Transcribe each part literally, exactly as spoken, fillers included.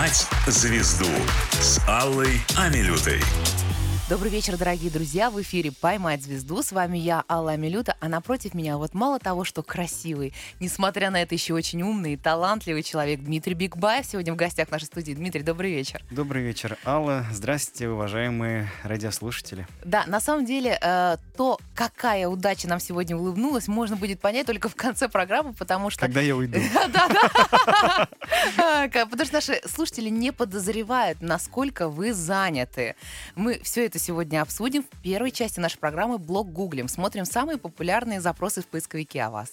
«Поймать звезду» с Аллой Амелютой. Добрый вечер, дорогие друзья. В эфире «Поймать звезду». С вами я, Алла Амелюта. А напротив меня вот мало того, что красивый, несмотря на это еще очень умный и талантливый человек Дмитрий Бикбаев. Сегодня в гостях в нашей студии. Дмитрий, добрый вечер. Добрый вечер, Алла. Здравствуйте, уважаемые радиослушатели. Да, на самом деле, э, то, какая удача нам сегодня улыбнулась, можно будет понять только в конце программы, потому что... Когда я уйду. Да-да. Потому что наши слушатели не подозревают, насколько вы заняты. Мы все это сегодня обсудим. В первой части нашей программы блог гуглим. Смотрим самые популярные запросы в поисковике о вас.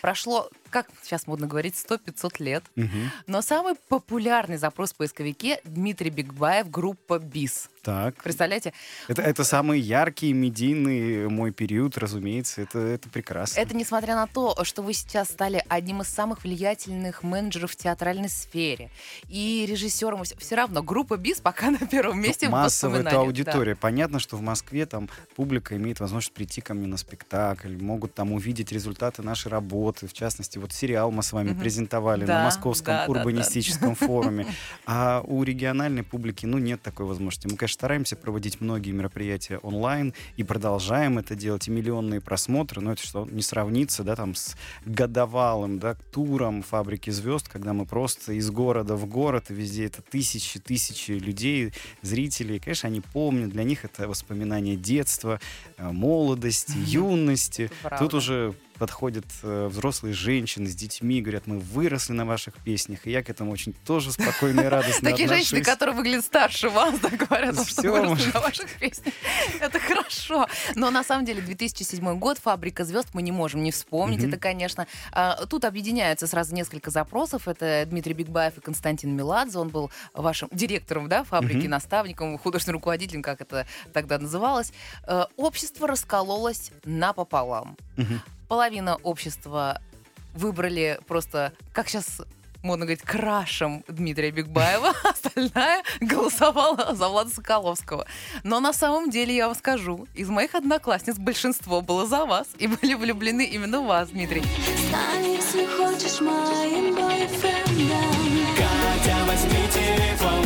Прошло, как сейчас модно говорить, сто-пятьсот лет. Угу. Но самый популярный запрос в поисковике — Дмитрий Бикбаев, группа «Бис». Так. Представляете? Это, это самый яркий, медийный мой период, разумеется. Это, это прекрасно. Это несмотря на то, что вы сейчас стали одним из самых влиятельных менеджеров в театральной сфере. И режиссером. Все равно группа «Бис» пока на первом месте в воспоминаниях. Массовая аудитория. Да. Понятно, что в Москве там публика имеет возможность прийти ко мне на спектакль, могут там увидеть результаты нашей работы. В частности, вот сериал мы с вами mm-hmm. презентовали да, на московском да, урбанистическом да, да. форуме. А у региональной публики, ну, нет такой возможности. Мы, конечно, стараемся проводить многие мероприятия онлайн и продолжаем это делать, и миллионные просмотры, но это что, не сравнится, да, там, с годовалым, да, туром «Фабрики звезд», когда мы просто из города в город, и везде это тысячи, тысячи людей, зрителей. Конечно, они помнят, для них это воспоминания детства, молодости, юности. Тут уже подходят э, взрослые женщины с детьми, говорят: мы выросли на ваших песнях. И я к этому очень тоже спокойно и радостно отношусь. Такие женщины, которые выглядят старше вас, говорят, что выросли на ваших песнях. Это хорошо. Но на самом деле две тысячи седьмой год, «Фабрика звезд», мы не можем не вспомнить. Это, конечно, тут объединяются сразу несколько запросов. Это Дмитрий Бикбаев и Константин Меладзе. Он был вашим директором фабрики, наставником, художественным руководителем, как это тогда называлось. Общество раскололось напополам. Половина общества выбрали просто, как сейчас модно говорить, крашем Дмитрия Бикбаева, остальная голосовала за Влада Соколовского. Но на самом деле, я вам скажу, из моих одноклассниц большинство было за вас и были влюблены именно в вас, Дмитрий. Стань, если хочешь, моим бойфрендом. Катя, возьми телефон.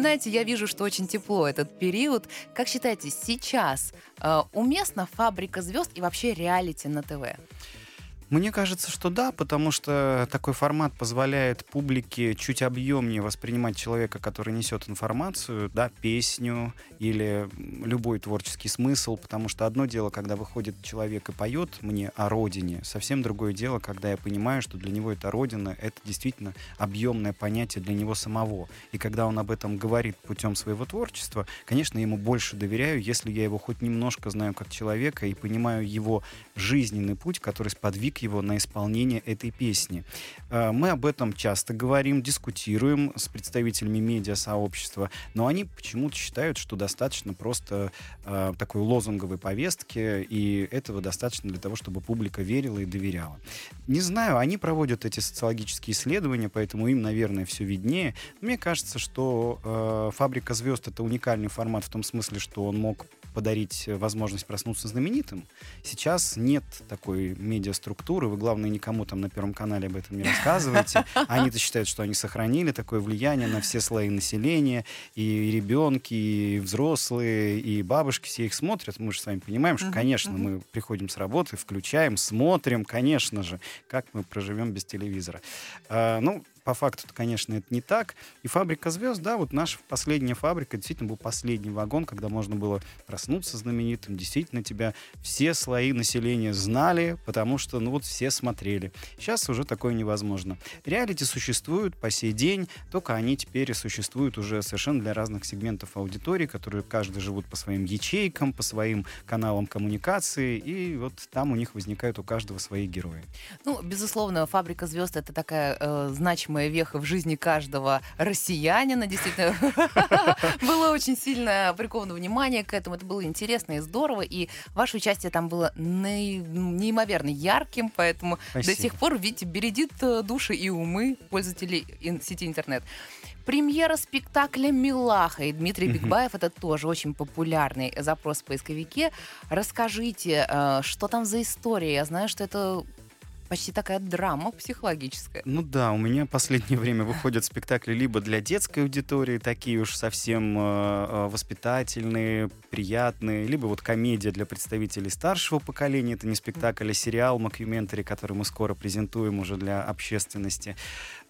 Знаете, я вижу, что очень тепло этот период. Как считаете, сейчас э, уместна «Фабрика звезд» и вообще реалити на ТВ? Мне кажется, что да, потому что такой формат позволяет публике чуть объемнее воспринимать человека, который несет информацию, да, песню или любой творческий смысл, потому что одно дело, когда выходит человек и поет мне о родине, совсем другое дело, когда я понимаю, что для него это родина, это действительно объемное понятие для него самого. И когда он об этом говорит путем своего творчества, конечно, я ему больше доверяю, если я его хоть немножко знаю как человека и понимаю его жизненный путь, который сподвиг его на исполнение этой песни. Мы об этом часто говорим, дискутируем с представителями медиа-сообщества, но они почему-то считают, что достаточно просто э, такой лозунговой повестки, и этого достаточно для того, чтобы публика верила и доверяла. Не знаю, они проводят эти социологические исследования, поэтому им, наверное, все виднее. Мне кажется, что э, «Фабрика звезд» — это уникальный формат в том смысле, что он мог подарить возможность проснуться знаменитым. Сейчас нет такой медиаструктуры. Вы, главное, никому там на Первом канале об этом не рассказывайте. Они-то считают, что они сохранили такое влияние на все слои населения. И ребенки, и взрослые, и бабушки, все их смотрят. Мы же с вами понимаем, что, конечно, мы приходим с работы, включаем, смотрим, конечно же, как мы проживем без телевизора. А, ну, по факту, конечно, это не так. И «Фабрика звезд», да, вот наша последняя «Фабрика», действительно был последний вагон, когда можно было проснуться знаменитым. Действительно, тебя все слои населения знали, потому что, ну вот, все смотрели. Сейчас уже такое невозможно. Реалити существуют по сей день, только они теперь существуют уже совершенно для разных сегментов аудитории, которые каждый живут по своим ячейкам, по своим каналам коммуникации, и вот там у них возникают у каждого свои герои. Ну, безусловно, «Фабрика звезд» — это такая э, значимая неотъемлемая веха в жизни каждого россиянина. Действительно, было очень сильно приковано внимание к этому. Это было интересно и здорово. И ваше участие там было неимоверно ярким. Поэтому до сих пор, видите, бередит души и умы пользователей сети интернет. Премьера спектакля «Милаха» и Дмитрий Бикбаев. Это тоже очень популярный запрос в поисковике. Расскажите, что там за история? Я знаю, что это почти такая драма психологическая. Ну да, у меня в последнее время выходят спектакли либо для детской аудитории, такие уж совсем э, воспитательные, приятные, либо вот комедия для представителей старшего поколения. Это не спектакль, а сериал «Мокьюментари», который мы скоро презентуем уже для общественности.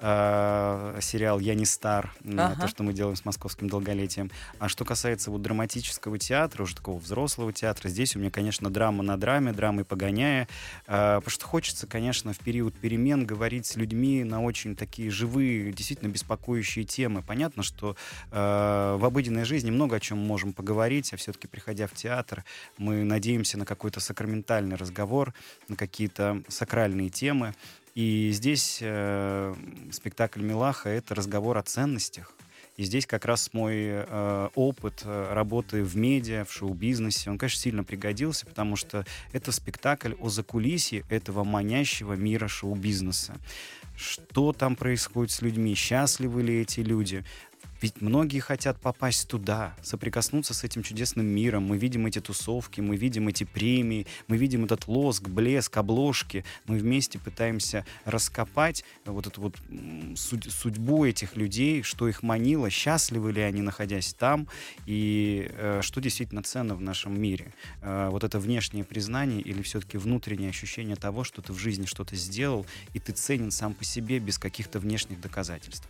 Э, сериал «Я не стар», ага. то, что мы делаем с московским долголетием. А что касается вот драматического театра, уже такого взрослого театра, здесь у меня, конечно, драма на драме, драмой погоняя. Э, потому что хочется, конечно, Конечно, в период перемен говорить с людьми на очень такие живые, действительно беспокоящие темы. Понятно, что э, в обыденной жизни много о чем можем поговорить, а все-таки, приходя в театр, мы надеемся на какой-то сакраментальный разговор, на какие-то сакральные темы. И здесь э, спектакль «Милаха» — это разговор о ценностях. И здесь как раз мой э, опыт работы в медиа, в шоу-бизнесе, он, конечно, сильно пригодился, потому что это спектакль о закулисье этого манящего мира шоу-бизнеса. Что там происходит с людьми, счастливы ли эти люди? Ведь многие хотят попасть туда, соприкоснуться с этим чудесным миром. Мы видим эти тусовки, мы видим эти премии, мы видим этот лоск, блеск, обложки. Мы вместе пытаемся раскопать вот эту вот судьбу этих людей, что их манило, счастливы ли они, находясь там, и э, что действительно ценно в нашем мире. Э, вот это внешнее признание или все-таки внутреннее ощущение того, что ты в жизни что-то сделал, и ты ценен сам по себе без каких-то внешних доказательств.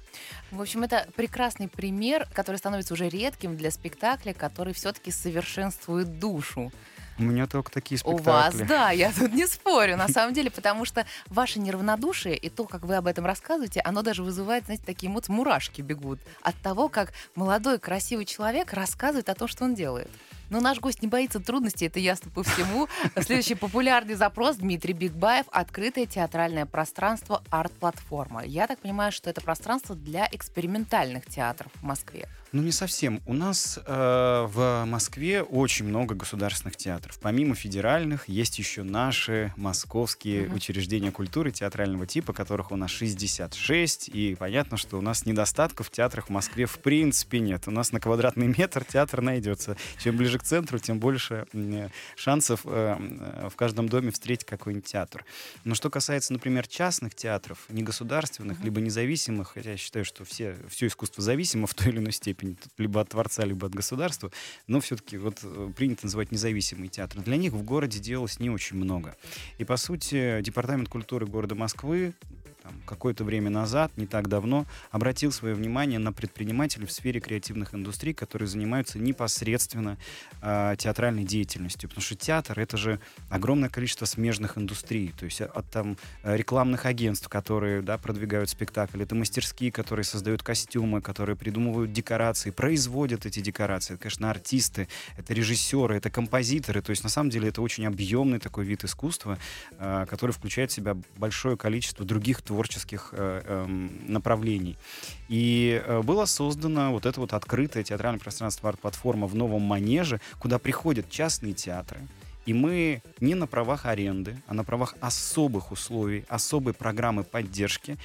В общем, это прекрасный пример, который становится уже редким для спектакля, который все-таки совершенствует душу. У меня только такие спектакли. У вас, да, я тут не спорю, на самом деле, потому что ваше неравнодушие и то, как вы об этом рассказываете, оно даже вызывает, знаете, такие эмоции, мурашки бегут от того, как молодой, красивый человек рассказывает о том, что он делает. Но наш гость не боится трудностей, это ясно по всему. Следующий популярный запрос: Дмитрий Бикбаев, открытое театральное пространство «Артплатформа». Я так понимаю, что это пространство для экспериментальных театров в Москве. Ну, не совсем. У нас э, в Москве очень много государственных театров. Помимо федеральных, есть еще наши московские mm-hmm. учреждения культуры театрального типа, которых у нас шестьдесят шесть. И понятно, что у нас недостатков в театрах в Москве в принципе нет. У нас на квадратный метр театр найдется. Чем ближе к центру, тем больше э, шансов э, в каждом доме встретить какой-нибудь театр. Но что касается, например, частных театров, негосударственных, mm-hmm. либо независимых, хотя я считаю, что все, все искусство зависимо в той или иной степени, либо от творца, либо от государства, но все-таки вот принято называть независимые театры. Для них в городе делалось не очень много. И, по сути, Департамент культуры города Москвы там, какое-то время назад, не так давно, обратил свое внимание на предпринимателей в сфере креативных индустрий, которые занимаются непосредственно э, театральной деятельностью. Потому что театр — это же огромное количество смежных индустрий. То есть от там, рекламных агентств, которые да, продвигают спектакль, это мастерские, которые создают костюмы, которые придумывают декорации, производят эти декорации. Это, конечно, артисты, это режиссеры, это композиторы. То есть, на самом деле, это очень объемный такой вид искусства, э, который включает в себя большое количество других творческих э, э, направлений. И э, было создано вот это вот открытое театральное пространство «Артплатформа» в Новом Манеже, куда приходят частные театры. И мы не на правах аренды, а на правах особых условий, особой программы поддержки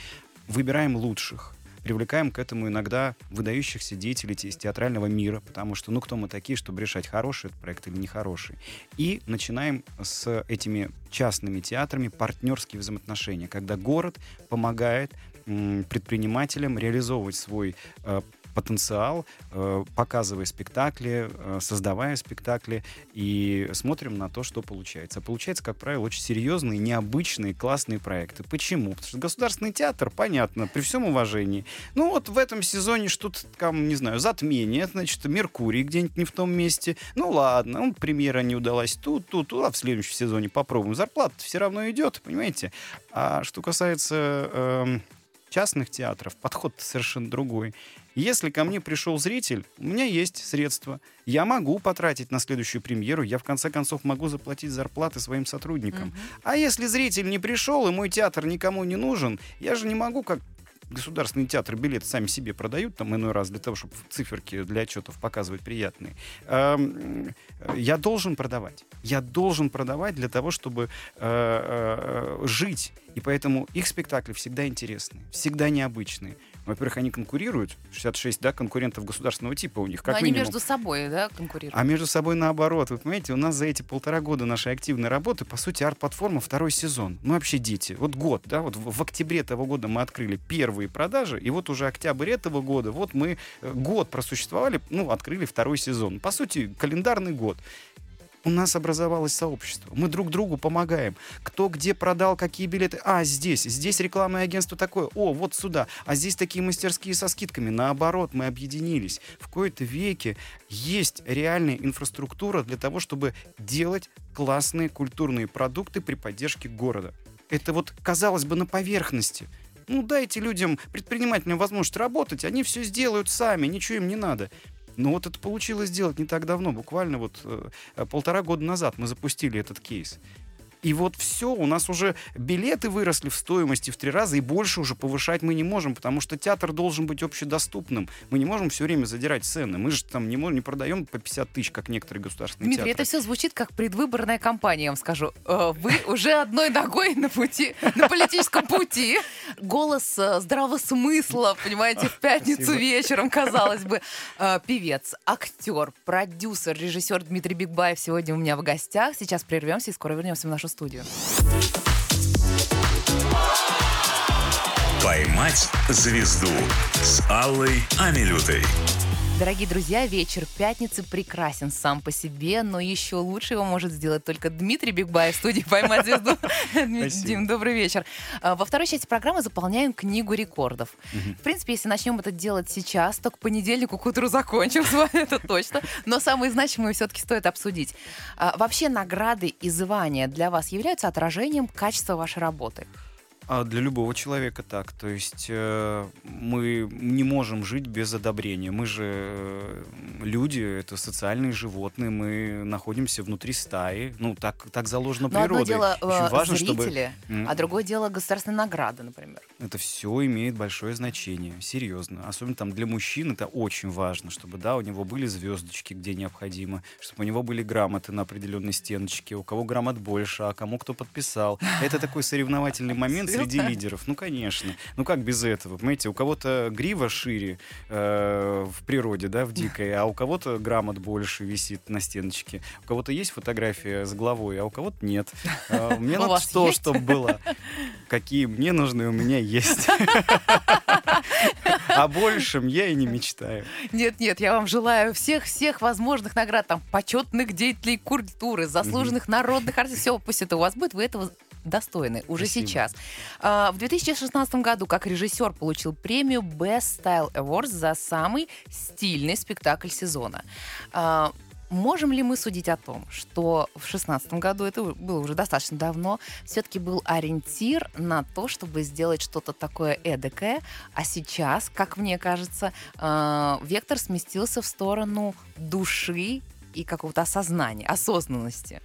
выбираем лучших. Привлекаем к этому иногда выдающихся деятелей из театрального мира, потому что, ну, кто мы такие, чтобы решать, хороший этот проект или нехороший. И начинаем с этими частными театрами партнерские взаимоотношения, когда город помогает м- предпринимателям реализовывать свой э, потенциал, э, показывая спектакли, э, создавая спектакли, и смотрим на то, что получается. Получается, как правило, очень серьезные, необычные, классные проекты. Почему? Потому что государственный театр, понятно, при всем уважении. Ну вот в этом сезоне что-то там, не знаю, затмение, значит, Меркурий где-нибудь не в том месте. Ну ладно, ну, премьера не удалась тут, тут, тут, а в следующем сезоне попробуем. Зарплата-то все равно идет, понимаете? А что касается э, частных театров, подход совершенно другой. Если ко мне пришел зритель, у меня есть средства. Я могу потратить на следующую премьеру, я в конце концов могу заплатить зарплаты своим сотрудникам. Mm-hmm. А если зритель не пришел и мой театр никому не нужен, я же не могу как Государственные театры билеты сами себе продают, там иной раз для того, чтобы циферки для отчетов показывать приятные. Я должен продавать. Я должен продавать для того, чтобы жить. И поэтому их спектакли всегда интересные, всегда необычные. Во-первых, они конкурируют. шестьдесят шесть, да, конкурентов государственного типа у них, как они минимум. Они между собой, да, конкурируют? А между собой наоборот. Вы понимаете, у нас за эти полтора года нашей активной работы, по сути, Артплатформа второй сезон. Ну, вообще дети. Вот год, да, вот в октябре того года мы открыли первые продажи, и вот уже октябрь этого года, вот мы год просуществовали, ну, открыли второй сезон. По сути, календарный год. У нас образовалось сообщество. Мы друг другу помогаем. Кто где продал, какие билеты. А, здесь. Здесь рекламное агентство такое. О, вот сюда. А здесь такие мастерские со скидками. Наоборот, мы объединились. В кои-то веки есть реальная инфраструктура для того, чтобы делать классные культурные продукты при поддержке города. Это вот, казалось бы, на поверхности. Ну, дайте людям, предпринимателям возможность работать. Они все сделают сами. Ничего им не надо. Но вот это получилось сделать не так давно, буквально вот э, полтора года назад мы запустили этот кейс. И вот все, у нас уже билеты выросли в стоимости в три раза, и больше уже повышать мы не можем, потому что театр должен быть общедоступным. Мы не можем все время задирать цены. Мы же там не, можем, не продаем по пятьдесят тысяч, как некоторые государственные Дмитрий, театры. Дмитрий, это все звучит как предвыборная кампания, я вам скажу. Вы уже одной ногой на пути, на политическом пути. Голос здравого смысла, понимаете, в пятницу вечером, казалось бы. Певец, актер, продюсер, режиссер Дмитрий Бикбаев сегодня у меня в гостях. Сейчас прервемся и скоро вернемся в нашу студию. Поймать звезду с Аллой Амелютой. Дорогие друзья, вечер пятницы прекрасен сам по себе, но еще лучше его может сделать только Дмитрий Бикбаев в студии «Поймать звезду». Дим, добрый вечер. Во второй части программы заполняем книгу рекордов. Угу. В принципе, если начнем это делать сейчас, то к понедельнику к утру закончим с вами, это точно. Но самые значимые все-таки стоит обсудить. Вообще награды и звания для вас являются отражением качества вашей работы? А для любого человека так. То есть э, мы не можем жить без одобрения. Мы же э, люди, это социальные животные, мы находимся внутри стаи. Ну, так, так заложено природой. Но одно дело э, важно, зрители, чтобы... а другое дело государственные награды, например. Это все имеет большое значение, серьезно. Особенно там для мужчин это очень важно, чтобы да, у него были звездочки, где необходимо, чтобы у него были грамоты на определенной стеночке, у кого грамот больше, а кому кто подписал. Это такой соревновательный момент среди лидеров. Ну, конечно. Ну, как без этого? Понимаете, у кого-то грива шире э, в природе, да, в дикой, а у кого-то грамот больше висит на стеночке. У кого-то есть фотография с головой, а у кого-то нет. Э, мне надо то, чтобы было. Какие мне нужны, у меня есть. О большем я и не мечтаю. Нет-нет, я вам желаю всех-всех возможных наград, там, почетных деятелей культуры, заслуженных народных артистов. Все, пусть это у вас будет, вы этого достойны уже Спасибо. Сейчас. А, в две тысячи шестнадцатом году как режиссер получил премию Best Style Awards за самый стильный спектакль сезона. А, можем ли мы судить о том, что в две тысячи шестнадцатом году, это было уже достаточно давно, все-таки был ориентир на то, чтобы сделать что-то такое эдакое, а сейчас, как мне кажется, а, вектор сместился в сторону души и какого-то осознания, осознанности?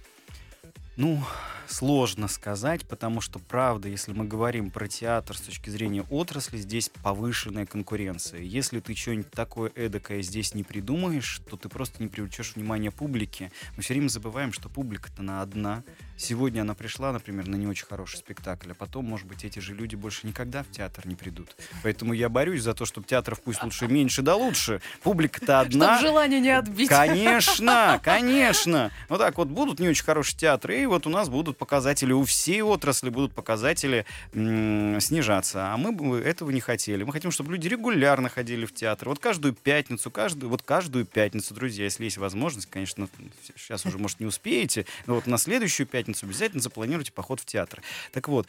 Ну, сложно сказать, потому что, правда, если мы говорим про театр с точки зрения отрасли, здесь повышенная конкуренция. Если ты что-нибудь такое эдакое здесь не придумаешь, то ты просто не привлечешь внимание публики. Мы все время забываем, что публика-то она одна. Сегодня она пришла, например, на не очень хороший спектакль, а потом, может быть, эти же люди больше никогда в театр не придут. Поэтому я борюсь за то, чтобы театров пусть лучше меньше, да лучше. Публика-то одна. Чтобы желание не отбить. Конечно, конечно. Вот так вот будут не очень хорошие театры, и вот у нас будут показатели, у всей отрасли будут показатели м- снижаться. А мы бы этого не хотели. Мы хотим, чтобы люди регулярно ходили в театр. Вот каждую пятницу, каждую, вот каждую пятницу, друзья, если есть возможность, конечно, сейчас уже, может, не успеете, но вот на следующую пятницу обязательно запланируйте поход в театр. Так вот,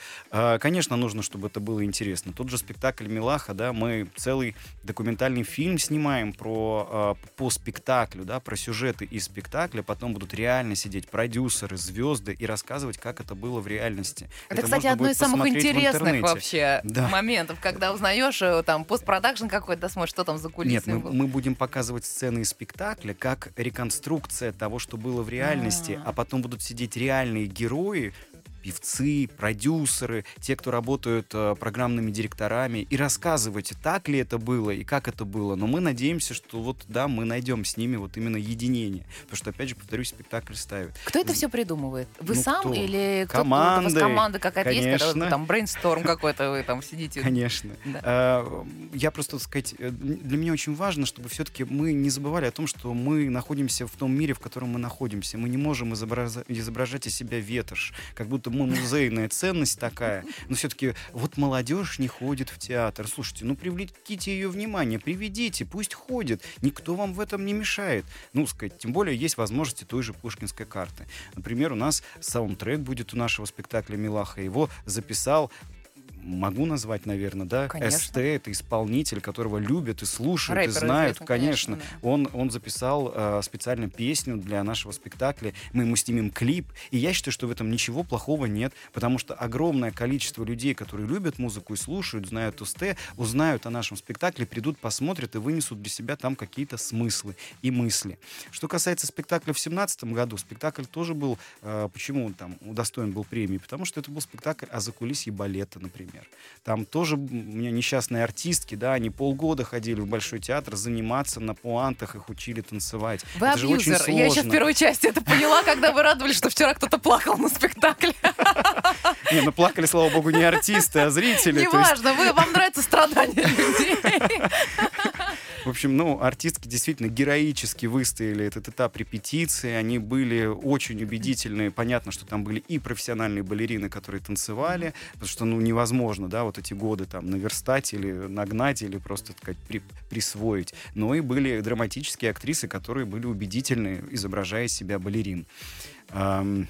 конечно, нужно, чтобы это было интересно. Тот же спектакль «Милаха», да, мы целый документальный фильм снимаем про, по спектаклю, да, про сюжеты из спектакля, потом будут реально сидеть продюсеры, звезды и рассказывать, как это было в реальности. Это, это кстати, одно из самых интересных вообще да. моментов, когда узнаешь, там, постпродакшн какой-то, да, смотришь, что там за кулисами. Нет, мы, мы будем показывать сцены из спектакля, как реконструкция того, что было в реальности, а, а потом будут сидеть реальные герои певцы, продюсеры, те, кто работают э, программными директорами, и рассказывать, так ли это было и как это было. Но мы надеемся, что вот, да, мы найдем с ними вот именно единение. Потому что, опять же, повторюсь, спектакль ставят. Кто это все придумывает? Вы ну, сам кто? Или кто-то? Команды. У вас команда какая-то есть, когда там брейнсторм какой-то, вы там сидите? Конечно. Да. Я просто, так сказать, для меня очень важно, чтобы все-таки мы не забывали о том, что мы находимся в том мире, в котором мы находимся. Мы не можем изобраза- изображать из себя ветошь, как будто мы музейная ценность такая. Но все-таки вот молодежь не ходит в театр. Слушайте, ну привлеките ее внимание, приведите, пусть ходит. Никто вам в этом не мешает. Ну, сказать, тем более есть возможности той же Пушкинской карты. Например, у нас саундтрек будет у нашего спектакля «Милаха». Его записал, могу назвать, наверное, да? Конечно. эс ти — это исполнитель, которого любят и слушают, рэпер, и знают, конечно. конечно. Да. Он, он записал э, специально песню для нашего спектакля. Мы ему снимем клип. И я считаю, что в этом ничего плохого нет, потому что огромное количество людей, которые любят музыку и слушают, знают эс ти, узнают о нашем спектакле, придут, посмотрят и вынесут для себя там какие-то смыслы и мысли. Что касается спектакля в семнадцатом году, спектакль тоже был... Э, почему он там удостоен был премии? Потому что это был спектакль о закулисье балета, например. Там тоже у меня несчастные артистки, да, они полгода ходили в Большой театр заниматься на пуантах, их учили танцевать. Вы это абьюзер. Же очень сложно. Я еще в первой части это поняла, когда вы радовались, что вчера кто-то плакал на спектакле. Не, ну плакали, слава богу, не артисты, а зрители. Неважно, вам нравятся страдания людей. В общем, ну, артистки действительно героически выстояли этот этап репетиции. Они были очень убедительные. Понятно, что там были и профессиональные балерины, которые танцевали, потому что, ну, невозможно, да, вот эти годы там наверстать или нагнать, или просто, так сказать, при, присвоить. Но и были драматические актрисы, которые были убедительны, изображая себя балерин. Эм...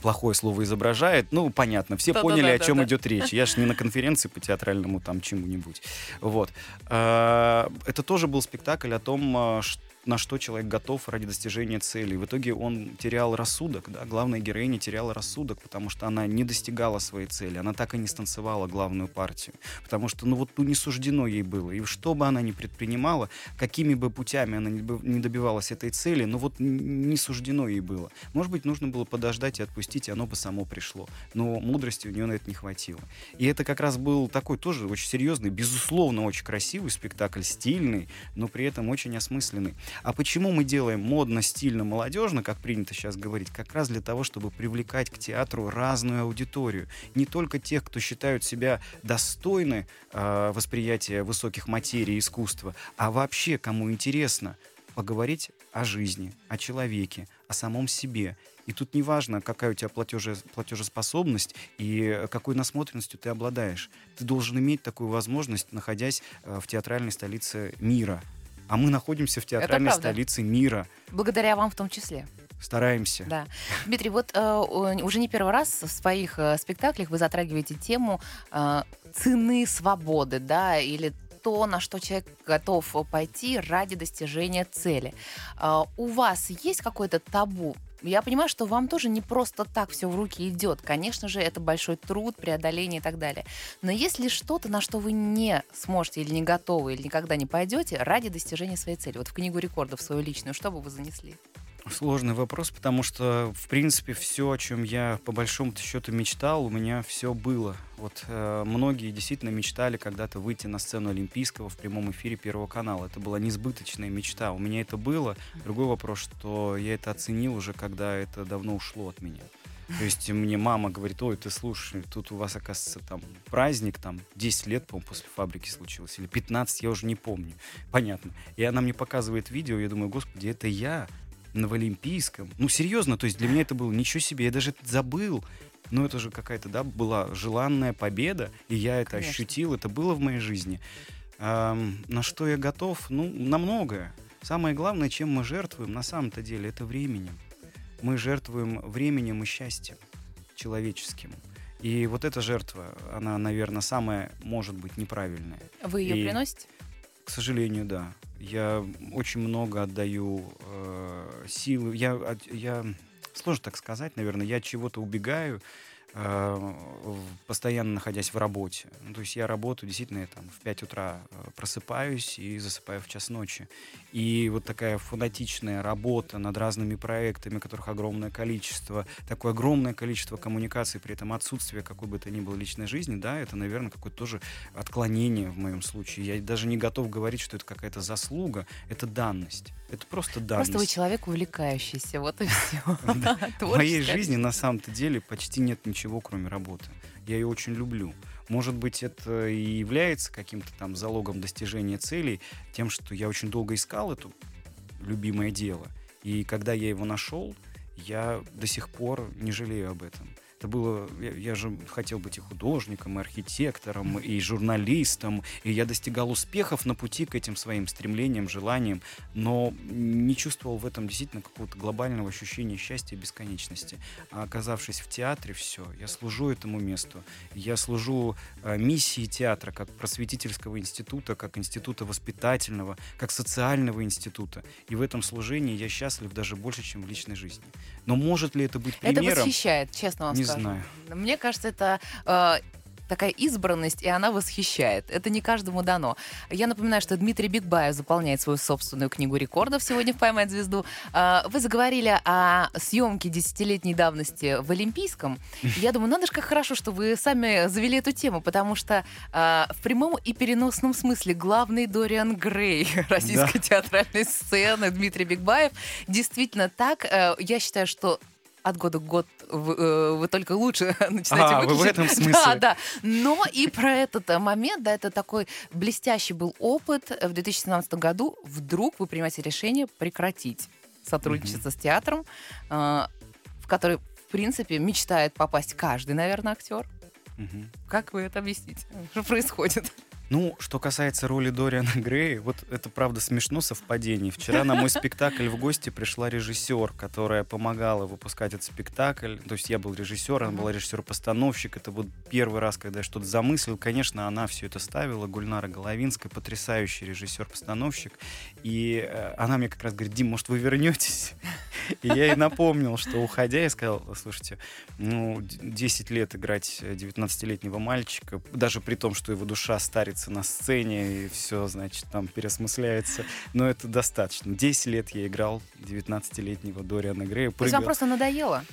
Плохое слово «изображает». Ну, понятно, все да, поняли, да, да, о чем да, идет да. речь. Я же не на конференции по театральному там чему-нибудь. Вот. Это тоже был спектакль о том, что на что человек готов ради достижения цели. В итоге он терял рассудок. Да? Главная героиня теряла рассудок, потому что она не достигала своей цели. Она так и не станцевала главную партию. Потому что, ну вот, ну, не суждено ей было. И что бы она ни предпринимала, какими бы путями она не добивалась этой цели, ну вот не суждено ей было. Может быть, нужно было подождать и отпустить, и оно бы само пришло. Но мудрости у нее на это не хватило. И это как раз был такой тоже очень серьезный, безусловно, очень красивый спектакль, стильный, но при этом очень осмысленный. А почему мы делаем модно, стильно, молодежно, как принято сейчас говорить, как раз для того, чтобы привлекать к театру разную аудиторию. Не только тех, кто считают себя достойны э, восприятия высоких материй искусства, а вообще, кому интересно поговорить о жизни, о человеке, о самом себе. И тут неважно, какая у тебя платежеспособность и какой насмотренностью ты обладаешь. Ты должен иметь такую возможность, находясь э, в театральной столице мира. А мы находимся в театральной столице мира. Благодаря вам в том числе. Стараемся. Да. Дмитрий, вот э, уже не первый раз в своих э, спектаклях вы затрагиваете тему э, цены свободы, да, или то, на что человек готов пойти ради достижения цели. Э, у вас есть какое-то табу? Я понимаю, что вам тоже не просто так все в руки идет. Конечно же, это большой труд, преодоление и так далее. Но есть ли что-то, на что вы не сможете или не готовы, или никогда не пойдете ради достижения своей цели? Вот в Книгу рекордов свою личную, что бы вы занесли? Сложный вопрос, потому что, в принципе, все, о чем я по большому счету мечтал, у меня все было. Вот э, многие действительно мечтали когда-то выйти на сцену Олимпийского в прямом эфире Первого канала. Это была несбыточная мечта. У меня это было. Другой вопрос, что я это оценил уже, когда это давно ушло от меня. То есть мне мама говорит: ой, ты слушай, тут у вас, оказывается, там праздник, там десять лет, по-моему, после «Фабрики» случилось, или пятнадцать, я уже не помню. Понятно. И она мне показывает видео, я думаю: господи, это я в Олимпийском. Ну, серьезно, то есть для меня это было ничего себе, я даже это забыл. Но это же какая-то, да, была желанная победа, и я это Конечно. ощутил, это было в моей жизни. Эм, на что я готов? Ну, на многое. Самое главное, чем мы жертвуем, на самом-то деле, это временем. Мы жертвуем временем и счастьем человеческим. И вот эта жертва, она, наверное, самая, может быть, неправильная. Вы ее и... приносите? К сожалению, да. Я очень много отдаю э, силы. Я, я, сложно так сказать, наверное, я от чего-то убегаю, постоянно находясь в работе. Ну, то есть я работаю, действительно, там, в пять утра просыпаюсь и засыпаю в час ночи. И вот такая фанатичная работа над разными проектами, которых огромное количество, такое огромное количество коммуникаций, при этом отсутствие какой бы то ни было личной жизни, да, это, наверное, какое-то тоже отклонение в моем случае. Я даже не готов говорить, что это какая-то заслуга, это данность. Это просто данность. Просто вы человек увлекающийся, вот и все. В моей жизни, на самом-то деле, почти нет ничего Ничего, кроме работы. Я ее очень люблю. Может быть, это и является каким-то там залогом достижения целей, тем, что я очень долго искал это любимое дело. И когда я его нашел, я до сих пор не жалею об этом. Это было... Я, я же хотел быть и художником, и архитектором, и журналистом, и я достигал успехов на пути к этим своим стремлениям, желаниям, но не чувствовал в этом действительно какого-то глобального ощущения счастья и бесконечности. А оказавшись в театре, все, я служу этому месту, я служу э, миссии театра, как просветительского института, как института воспитательного, как социального института. И в этом служении я счастлив даже больше, чем в личной жизни. Но может ли это быть примером? Это восхищает, честно вам скажу. Знаю. Мне кажется, это э, такая избранность, и она восхищает. Это не каждому дано. Я напоминаю, что Дмитрий Бикбаев заполняет свою собственную книгу рекордов сегодня в «Поймать звезду». Э, вы заговорили о съемке десятилетней давности в Олимпийском. Я думаю, надо же, как хорошо, что вы сами завели эту тему, потому что э, в прямом и переносном смысле главный Дориан Грей российской да. театральной сцены Дмитрий Бикбаев. Действительно так. Э, я считаю, что от года к год вы, вы только лучше начинаете а, выглядеть. Вы в этом смысле. Да, да. Но и про этот момент, да, это такой блестящий был опыт. В две тысячи семнадцатом году вдруг вы принимаете решение прекратить сотрудничество mm-hmm. с театром, в который, в принципе, мечтает попасть каждый, наверное, актер. Mm-hmm. Как вы это объясните? Что происходит? Ну, что касается роли Дориана Грея, вот это, правда, смешно совпадение. Вчера на мой спектакль в гости пришла режиссер, которая помогала выпускать этот спектакль. То есть я был режиссер, она была режиссер-постановщик. Это вот первый раз, когда я что-то замыслил. Конечно, она все это ставила. Гульнара Головинская, потрясающий режиссер-постановщик. И она мне как раз говорит: Дим, может, вы вернетесь? И я ей напомнил, что, уходя, я сказал: слушайте, ну, десять лет играть девятнадцатилетнего мальчика, даже при том, что его душа старится на сцене, и все, значит, там переосмысляется. Но это достаточно. десять лет я играл девятнадцатилетнего Дориана Грея. То есть вам просто надоело?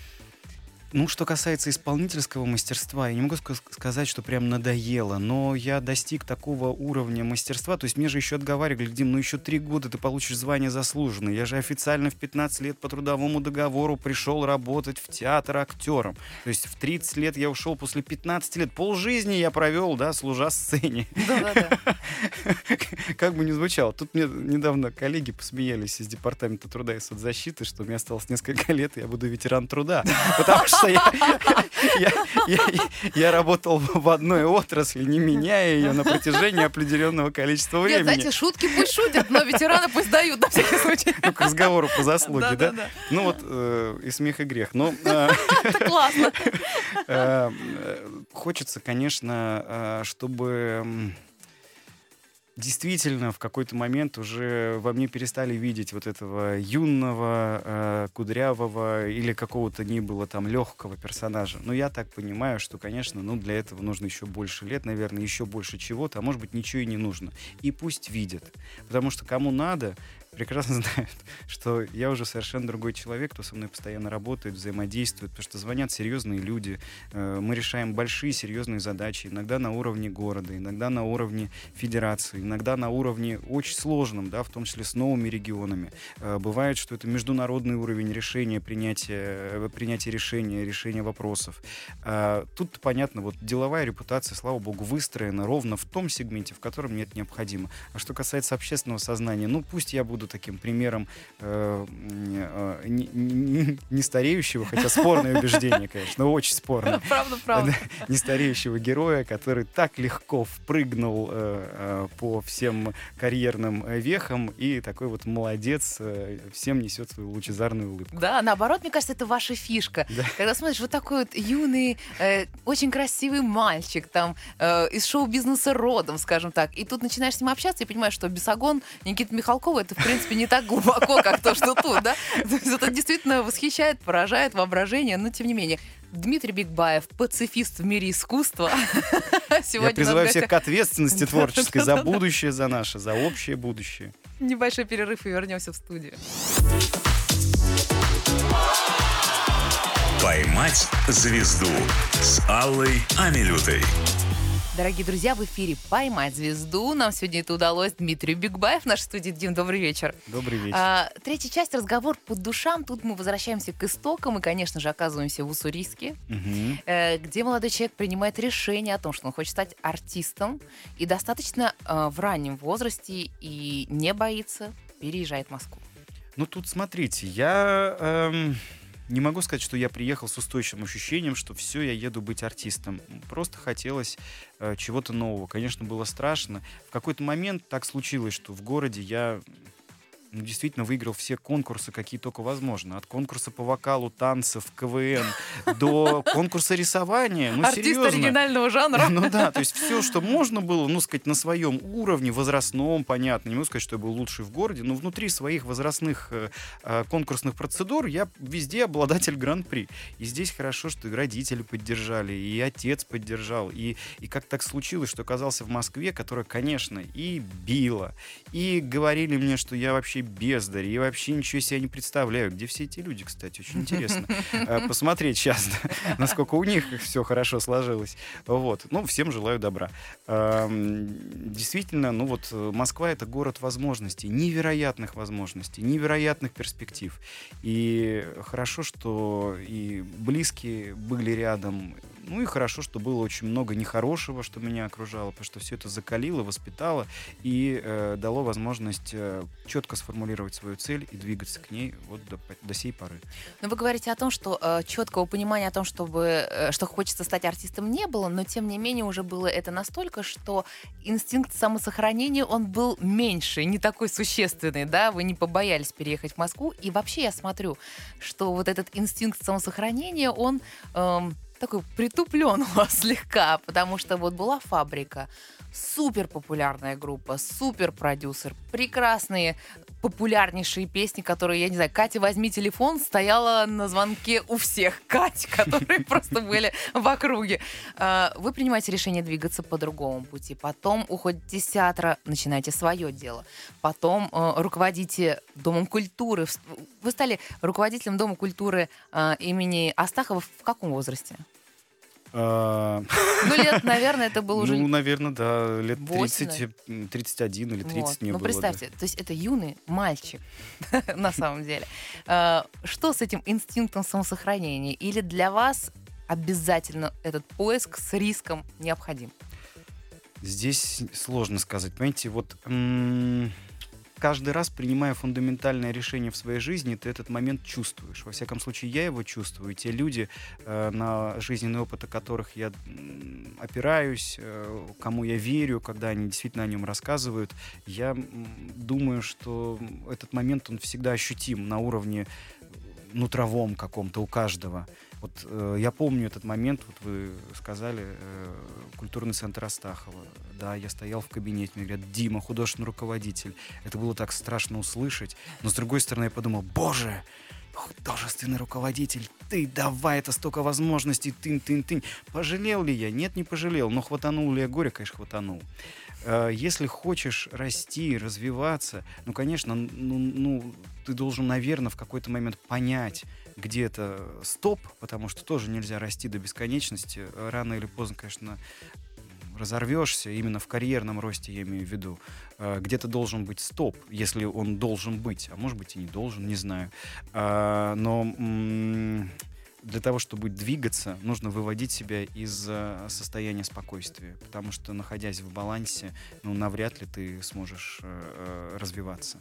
Ну, что касается исполнительского мастерства, я не могу сказать, что прям надоело, но я достиг такого уровня мастерства. То есть мне же еще отговаривали: Дим, ну еще три года ты получишь звание заслуженный. Я же официально в пятнадцать лет по трудовому договору пришел работать в театр актером. То есть в тридцать лет я ушел после пятнадцати лет. Полжизни я провел, да, служа сцене. Да-да-да. Как бы ни звучало. Тут мне недавно коллеги посмеялись из Департамента труда и соцзащиты, что мне осталось несколько лет, и я буду ветеран труда. Потому что Я, я, я, я работал в одной отрасли, не меняя ее на протяжении определенного количества времени. Нет, знаете, шутки пусть шутят, но ветераны пусть дают, на всякий случай. Ну, к разговору по заслуге, да? да? да, да. Ну вот, э, и смех, и грех. Но, э, это классно. Э, хочется, конечно, э, чтобы... Действительно, в какой-то момент уже во мне перестали видеть вот этого юного, э, кудрявого или какого-то ни было там легкого персонажа. Но я так понимаю, что, конечно, ну, для этого нужно еще больше лет, наверное, еще больше чего-то, а может быть, ничего и не нужно. И пусть видят. Потому что кому надо, прекрасно знают, что я уже совершенно другой человек, кто со мной постоянно работает, взаимодействует, потому что звонят серьезные люди, мы решаем большие серьезные задачи, иногда на уровне города, иногда на уровне федерации, иногда на уровне очень сложном, да, в том числе с новыми регионами. Бывает, что это международный уровень решения, принятия, принятия решения, решения вопросов. Тут, понятно, вот деловая репутация, слава богу, выстроена ровно в том сегменте, в котором мне это необходимо. А что касается общественного сознания, ну пусть я буду таким примером э, э, не, не, не стареющего, хотя спорное убеждение, конечно, очень спорное. Правда, правда. Не стареющего героя, который так легко впрыгнул э, э, по всем карьерным вехам и такой вот молодец, э, всем несет свою лучезарную улыбку. Да, наоборот, мне кажется, это ваша фишка. Да. Когда смотришь, вот такой вот юный, э, очень красивый мальчик, там, э, из шоу-бизнеса родом, скажем так, и тут начинаешь с ним общаться и понимаешь, что Бесогон Никита Михалкова — это, в принципе, не так глубоко, как то, что тут, да? Это действительно восхищает, поражает воображение, но тем не менее. Дмитрий Бикбаев, пацифист в мире искусства. Я призываю всех к ответственности творческой за будущее, за наше, за общее будущее. Небольшой перерыв и вернемся в студию. «Поймать звезду» с Аллой Амелютой. Дорогие друзья, в эфире «Поймать звезду». Нам сегодня это удалось. Дмитрий Бикбаев в нашей студии. Дим, добрый вечер. Добрый вечер. А, третья часть — разговор по душам. Тут мы возвращаемся к истокам и, конечно же, оказываемся в Уссурийске, угу. где молодой человек принимает решение о том, что он хочет стать артистом, и достаточно а, в раннем возрасте, и не боится, переезжает в Москву. Ну, тут смотрите, я... Эм... Не могу сказать, что я приехал с устойчивым ощущением, что все, я еду быть артистом. Просто хотелось э, чего-то нового. Конечно, было страшно. В какой-то момент так случилось, что в городе я ну, действительно выиграл все конкурсы, какие только возможно. От конкурса по вокалу, танцев, КВН до конкурса рисования. Ну, артист серьезно. Оригинального жанра. Ну да, то есть все, что можно было, ну сказать, на своем уровне, возрастном, понятно. Не могу сказать, что я был лучший в городе, но внутри своих возрастных э, конкурсных процедур я везде обладатель гран-при. И здесь хорошо, что и родители поддержали, и отец поддержал. И, и как так случилось, что оказался в Москве, которая, конечно, и била, и говорили мне, что я вообще бездарь, и вообще ничего себе не представляю. Где все эти люди, кстати, очень интересно посмотреть сейчас, насколько у них все хорошо сложилось. Вот. Ну, всем желаю добра. Действительно, ну вот Москва — это город возможностей, невероятных возможностей, невероятных перспектив. И хорошо, что и близкие были рядом. Ну и хорошо, что было очень много нехорошего, что меня окружало, потому что все это закалило, воспитало и э, дало возможность э, четко сформулировать свою цель и двигаться к ней вот до, до сей поры. Но вы говорите о том, что э, четкого понимания о том, чтобы, э, что хочется стать артистом, не было, но тем не менее уже было это настолько, что инстинкт самосохранения, он был меньше, не такой существенный, да? Вы не побоялись переехать в Москву. И вообще я смотрю, что вот этот инстинкт самосохранения, он... Э, такой притуплен у вас слегка, потому что вот была «Фабрика», супер популярная группа, супер продюсер, прекрасные, популярнейшие песни, которые, я не знаю, «Катя, возьми телефон» стояла на звонке у всех Кать, которые просто были в округе. Вы принимаете решение двигаться по другому пути, потом уходите из театра, начинаете свое дело, потом руководите Домом культуры. Вы стали руководителем Дома культуры имени Астахова в каком возрасте? Ну, лет, наверное, это было уже... Ну, наверное, да, лет тридцать, тридцать один или тридцать вот. Не ну, было. Ну, представьте, да. То есть это юный мальчик, на самом деле. Что с этим инстинктом самосохранения? Или для вас обязательно этот поиск с риском необходим? Здесь сложно сказать. Понимаете, вот... М- Каждый раз, принимая фундаментальное решение в своей жизни, ты этот момент чувствуешь. Во всяком случае, я его чувствую. Те люди, э, на жизненный опыт, о которых я опираюсь, э, кому я верю, когда они действительно о нем рассказывают, я думаю, что этот момент, он всегда ощутим на уровне нутровом каком-то у каждого. Вот э, я помню этот момент, вот вы сказали, э, культурный центр Астахова. Да, я стоял в кабинете, мне говорят: Дима, художественный руководитель. Это было так страшно услышать. Но с другой стороны, я подумал: боже, художественный руководитель, ты давай, это столько возможностей, тынь-тынь-тынь. Пожалел ли я? Нет, не пожалел. Но хватанул ли я горя? Конечно, хватанул. Если хочешь расти, развиваться, ну, конечно, ну, ну, ты должен, наверное, в какой-то момент понять, где это стоп, потому что тоже нельзя расти до бесконечности. Рано или поздно, конечно, разорвешься, именно в карьерном росте, я имею в виду. Где-то должен быть стоп, если он должен быть, а может быть и не должен, не знаю. Но... Для того, чтобы двигаться, нужно выводить себя из э, состояния спокойствия, потому что, находясь в балансе, ну, навряд ли ты сможешь э, развиваться.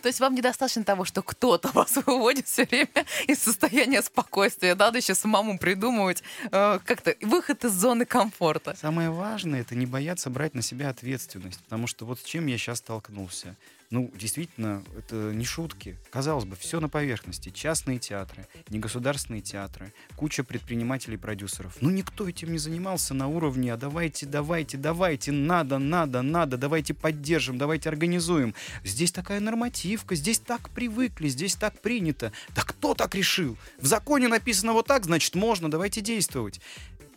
То есть вам недостаточно того, что кто-то вас выводит все время из состояния спокойствия. Надо еще самому придумывать э, как-то выход из зоны комфорта. Самое важное — это не бояться брать на себя ответственность, потому что вот с чем я сейчас столкнулся. ну, действительно, это не шутки. Казалось бы, все на поверхности. Частные театры, негосударственные театры, куча предпринимателей и продюсеров. Ну, никто этим не занимался на уровне, а давайте, давайте, давайте, надо, надо, надо, давайте поддержим, давайте организуем. Здесь такая нормативка, здесь так привыкли, здесь так принято. Да кто так решил? В законе написано вот так, значит, можно, давайте действовать.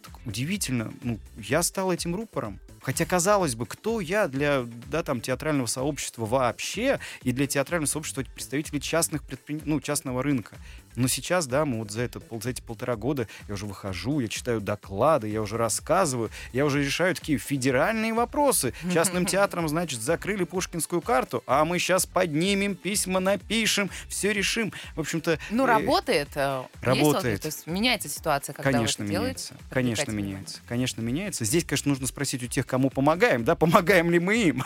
Так удивительно, ну, я стал этим рупором. Хотя, казалось бы, кто я для да, там, театрального сообщества вообще и для театрального сообщества представителей частных предпри... ну, частного рынка. Но сейчас, да, мы вот за, это, за эти полтора года я уже выхожу, я читаю доклады, я уже рассказываю, я уже решаю такие федеральные вопросы. Частным театрам, значит, закрыли Пушкинскую карту, а мы сейчас поднимем письма, напишем, все решим. В общем-то... Ну, работает. Работает. То есть меняется ситуация, когда вы это делаете? Конечно, меняется. Конечно, меняется. Здесь, конечно, нужно спросить у тех, кому помогаем, да, помогаем ли мы им?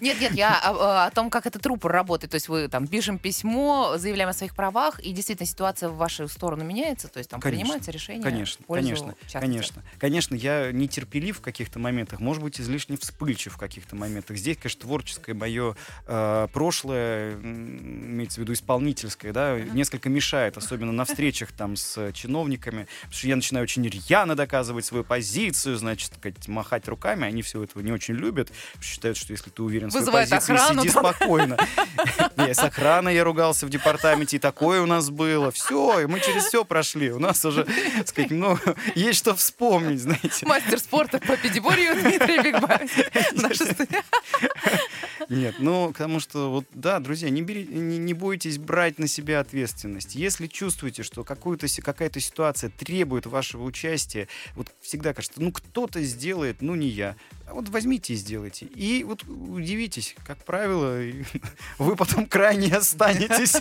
Нет, нет, я о, о том, как этот рупор работает. То есть вы там пишем письмо, заявляем о своих правах, и действительно ситуация в вашу сторону меняется, то есть там конечно, принимается решение. Конечно, конечно, конечно. Конечно, я нетерпелив в каких-то моментах, может быть, излишне вспыльчив в каких-то моментах. Здесь, конечно, творческое мое э, прошлое, имеется в виду исполнительское, да, uh-huh. несколько мешает, особенно на встречах там с чиновниками, потому что я начинаю очень рьяно доказывать свою позицию, значит, сказать, махать руками, они все этого не очень любят, считают, что если ты уверен в своей позиции, охрану, сиди там спокойно. Я с охраной я ругался в департаменте, и такое у нас было. Все, и мы через все прошли. У нас уже, так сказать, много, есть что вспомнить, знаете. Мастер спорта по пятиборью Дмитрий Бикбаев. Нет, ну, потому что, вот, да, друзья, не, бери, не, не бойтесь брать на себя ответственность. Если чувствуете, что какую-то, какая-то ситуация требует вашего участия, вот всегда кажется, ну, кто-то сделает, ну, не я. Вот возьмите и сделайте. И вот удивитесь, как правило, вы потом крайне останетесь.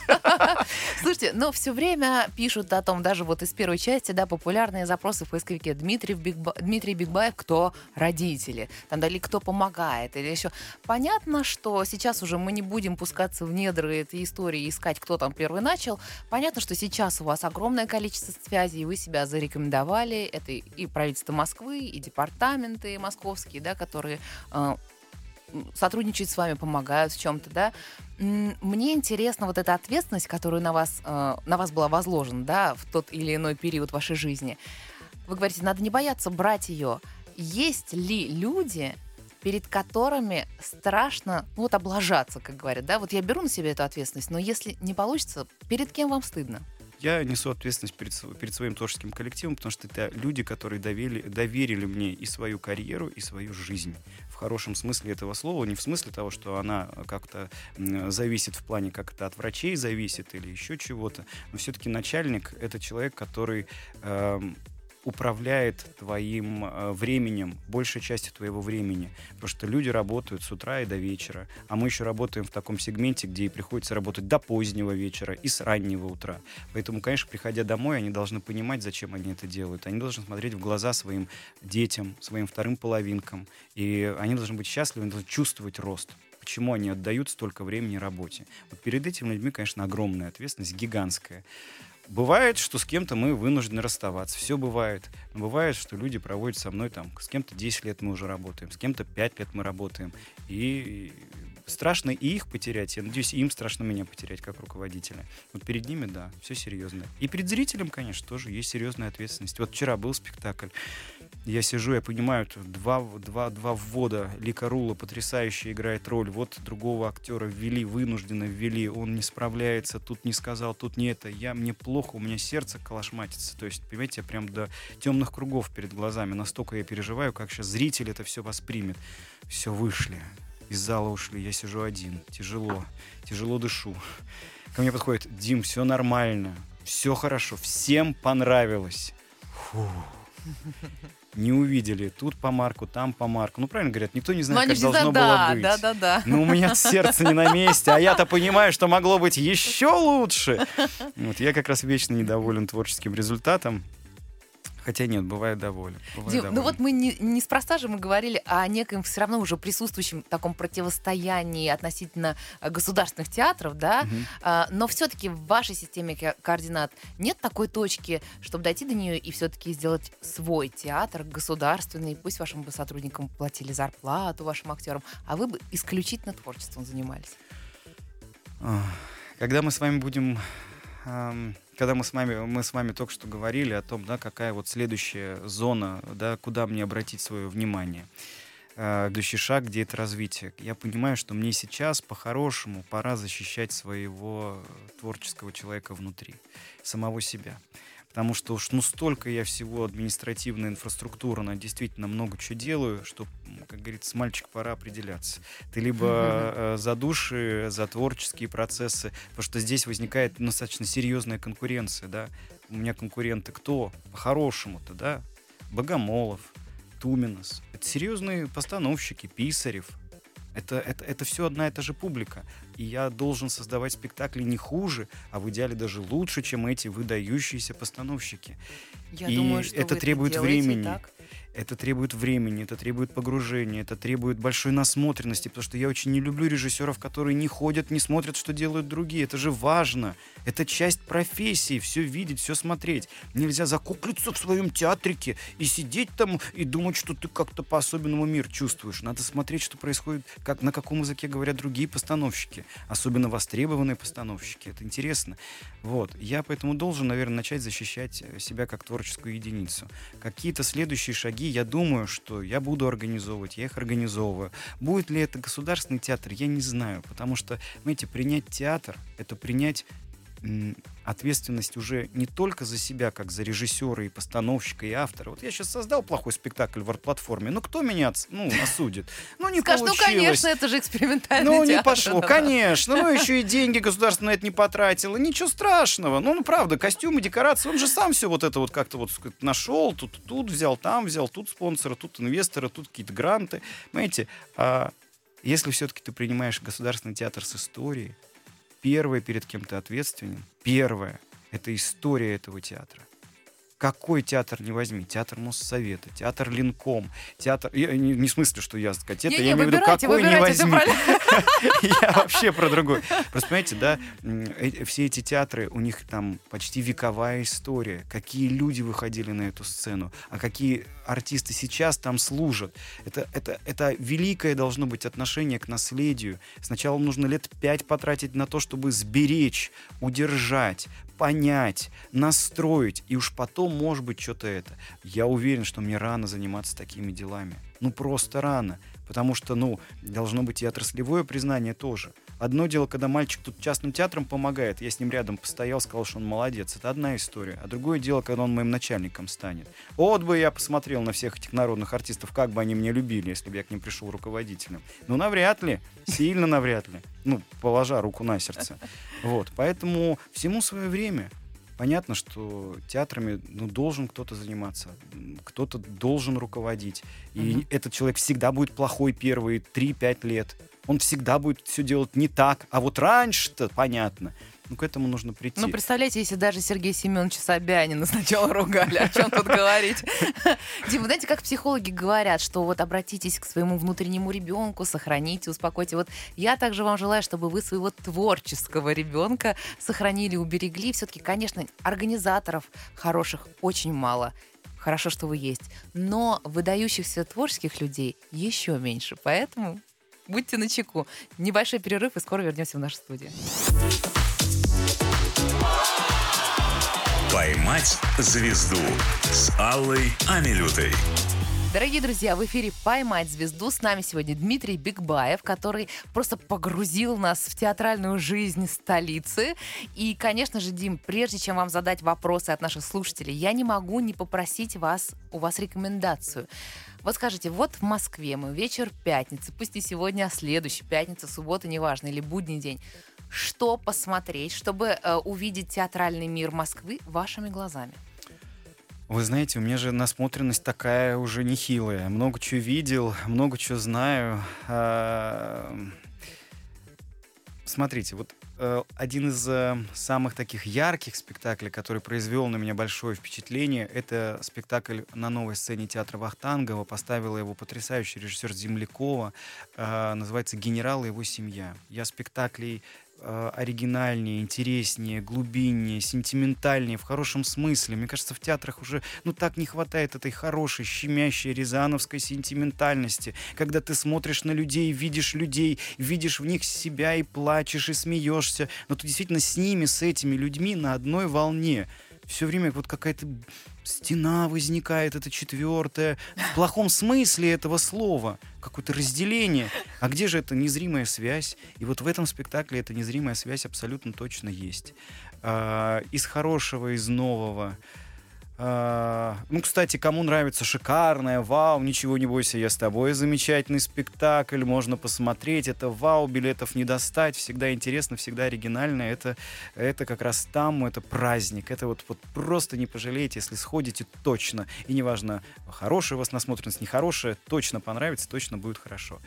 Слушайте, но все время пишут о том, даже вот из первой части, да, популярные запросы в поисковике. Дмитрий Бикбаев, кто родители? Там, или кто помогает? Или еще. Понятно, что сейчас уже мы не будем пускаться в недры этой истории, искать, кто там первый начал. Понятно, что сейчас у вас огромное количество связей, и вы себя зарекомендовали. Это и правительство Москвы, и департаменты московские, да, которые э, сотрудничают с вами, помогают в чем-то, да. Мне интересна вот эта ответственность, которая на вас, э, на вас была возложена, да, в тот или иной период вашей жизни. Вы говорите, надо не бояться брать ее. Есть ли люди, перед которыми страшно, ну, вот облажаться, как говорят, да? Вот я беру на себя эту ответственность, но если не получится, перед кем вам стыдно? Я несу ответственность перед, перед своим творческим коллективом, потому что это люди, которые доверили, доверили мне и свою карьеру, и свою жизнь. В хорошем смысле этого слова, не в смысле того, что она как-то зависит в плане как-то от врачей зависит или еще чего-то, но все-таки начальник — это человек, который... Эм, управляет твоим э, временем, большей частью твоего времени. Потому что люди работают с утра и до вечера. А мы еще работаем в таком сегменте, где и приходится работать до позднего вечера и с раннего утра. Поэтому, конечно, приходя домой, они должны понимать, зачем они это делают. Они должны смотреть в глаза своим детям, своим вторым половинкам. И они должны быть счастливы, они должны чувствовать рост. Почему они отдают столько времени работе? Вот перед этими людьми, конечно, огромная ответственность, гигантская. Бывает, что с кем-то мы вынуждены расставаться. Все бывает. Но бывает, что люди проводят со мной там... С кем-то десять лет мы уже работаем, с кем-то пять лет мы работаем. И страшно и их потерять. Я надеюсь, им страшно меня потерять как руководителя. Вот перед ними, да, все серьезно. И перед зрителем, конечно, тоже есть серьезная ответственность. Вот вчера был спектакль. Я сижу, я понимаю, два, два, два ввода. Лика Рула потрясающе играет роль. Вот другого актера ввели, вынужденно ввели. Он не справляется, тут не сказал, тут не это. Я, мне плохо, у меня сердце колошматится. То есть, понимаете, я прям до темных кругов перед глазами. Настолько я переживаю, как сейчас зритель это все воспримет. Все, вышли. Из зала ушли. Я сижу один. Тяжело. Тяжело дышу. Ко мне подходит: Дим, все нормально. Все хорошо. Всем понравилось. Фух. Не увидели. Тут по марку, там по марку. Ну, правильно говорят, никто не знает, но как должно да, было быть. Да, да, да. Но у меня сердце не на месте, а я-то понимаю, что могло быть еще лучше. Вот, я как раз вечно недоволен творческим результатом. Хотя нет, бывает доволен. Бывает Дим, доволен. Ну вот мы не, неспроста же мы говорили о неком все равно уже присутствующем таком противостоянии относительно государственных театров, да? Угу. А, но все-таки в вашей системе координат нет такой точки, чтобы дойти до нее и все-таки сделать свой театр государственный, пусть вашим бы сотрудникам платили зарплату, вашим актерам, а вы бы исключительно творчеством занимались. Когда мы с вами будем... Когда мы с вами, мы с вами только что говорили о том, да, какая вот следующая зона, да, куда мне обратить свое внимание, следующий шаг, где это развитие. Я понимаю, что мне сейчас по-хорошему пора защищать своего творческого человека внутри, самого себя. Потому что уж ну столько я всего административно, инфраструктурно действительно много чего делаю, что, как говорится, мальчик, пора определяться. Ты либо за души, за творческие процессы, потому что здесь возникает достаточно серьезная конкуренция, да. У меня конкуренты кто? По-хорошему-то, да? Богомолов, Туменос. Это серьезные постановщики, Писарев. Это, это, это все одна и та же публика. И я должен создавать спектакли не хуже, а в идеале даже лучше, чем эти выдающиеся постановщики. Я и думаю, что это требует это времени. Так? Это требует времени, это требует погружения, это требует большой насмотренности, потому что я очень не люблю режиссеров, которые не ходят, не смотрят, что делают другие. Это же важно. Это часть профессии, все видеть, все смотреть. Нельзя закуклиться в своем театрике и сидеть там и думать, что ты как-то по-особенному мир чувствуешь. Надо смотреть, что происходит, как, на каком языке говорят другие постановщики, особенно востребованные постановщики. Это интересно. Вот. Я поэтому должен, наверное, начать защищать себя как творческую единицу. Какие-то следующие шаги я думаю, что я буду организовывать, я их организовываю. Будет ли это государственный театр, я не знаю, потому что, знаете, принять театр — это принять м- ответственность уже не только за себя, как за режиссера и постановщика, и автора. Вот я сейчас создал плохой спектакль в Артплатформе, но кто меня ну, осудит? Ну, не Скажешь, получилось. Ну, конечно, это же экспериментальный ну, театр. Ну, не пошло, да, конечно. Да. Ну, еще и деньги государство на это не потратило. Ничего страшного. Ну, ну правда, костюмы, декорации. Он же сам все вот это вот как-то вот нашел. Тут, тут взял, там взял, тут спонсора, тут инвестора, тут какие-то гранты. Понимаете, а если все-таки ты принимаешь государственный театр с историей, первое, перед кем ты ответственен, первое — это история этого театра. Какой театр не возьми? Театр Моссовета, театр Ленком, театр... Я, не, не в смысле, что я скотета, я имею в виду, какой не возьми. Я вообще про другой. Просто, понимаете, да, все эти театры, у них там почти вековая история. Какие люди выходили на эту сцену, а какие артисты сейчас там служат. Это, это, это великое должно быть отношение к наследию. Сначала нужно лет пять потратить на то, чтобы сберечь, удержать, понять, настроить, и уж потом, может быть, что-то это. Я уверен, что мне рано заниматься такими делами. Ну, просто рано. Потому что, ну, должно быть и отраслевое признание тоже. Одно дело, когда мальчик тут частным театром помогает, я с ним рядом постоял, сказал, что он молодец. Это одна история. А другое дело, когда он моим начальником станет. Вот бы я посмотрел на всех этих народных артистов, как бы они меня любили, если бы я к ним пришел руководителем. Ну, навряд ли. Сильно навряд ли. Ну, положа руку на сердце. Вот. Поэтому всему свое время. Понятно, что театрами ну, должен кто-то заниматься, кто-то должен руководить. И mm-hmm. этот человек всегда будет плохой первые три-пять лет. Он всегда будет все делать не так. А вот раньше-то понятно. Ну, к этому нужно прийти. Ну, представляете, если даже Сергея Семеновича Собянина сначала ругали, о чем тут говорить? Дима, знаете, как психологи говорят, что вот обратитесь к своему внутреннему ребенку, сохраните, успокойте. Вот я также вам желаю, чтобы вы своего творческого ребенка сохранили, уберегли. Все-таки, конечно, организаторов хороших очень мало. Хорошо, что вы есть. Но выдающихся творческих людей еще меньше. Поэтому будьте начеку. Небольшой перерыв, и скоро вернемся в нашу студию. «Поймать звезду» с Аллой Амелютой. Дорогие друзья, в эфире «Поймать звезду». С нами сегодня Дмитрий Бикбаев, который просто погрузил нас в театральную жизнь столицы. И, конечно же, Дим, прежде чем вам задать вопросы от наших слушателей, я не могу не попросить вас, у вас рекомендацию. Вот скажите, вот в Москве мы вечер пятницы, пусть и сегодня, а следующая пятница, суббота, неважно, или будний день. Что посмотреть, чтобы э, увидеть театральный мир Москвы вашими глазами? Вы знаете, у меня же насмотренность такая уже нехилая. Много чего видел, много чего знаю. Смотрите, вот один из самых таких ярких спектаклей, который произвел на меня большое впечатление, это спектакль на новой сцене театра Вахтангова. Поставила его потрясающий режиссер Землякова. Называется «Генерал и его семья». Я спектаклей оригинальнее, интереснее, глубиннее, сентиментальнее, в хорошем смысле. Мне кажется, в театрах уже ну так не хватает этой хорошей, щемящей рязановской сентиментальности, когда ты смотришь на людей, видишь людей, видишь в них себя и плачешь, и смеешься, но ты действительно с ними, с этими людьми на одной волне. Все время вот какая-то стена возникает, это четвертое. В плохом смысле этого слова. Какое-то разделение. А где же эта незримая связь? И вот в этом спектакле эта незримая связь абсолютно точно есть. А, из хорошего, из нового. А, ну, кстати, кому нравится шикарное, вау, ничего не бойся, я с тобой, замечательный спектакль, можно посмотреть, это вау, билетов не достать, всегда интересно, всегда оригинально, это, это как раз там, это праздник, это вот, вот просто не пожалеете, если сходите, точно, и неважно, хорошая у вас насмотренность, нехорошая, точно понравится, точно будет хорошо.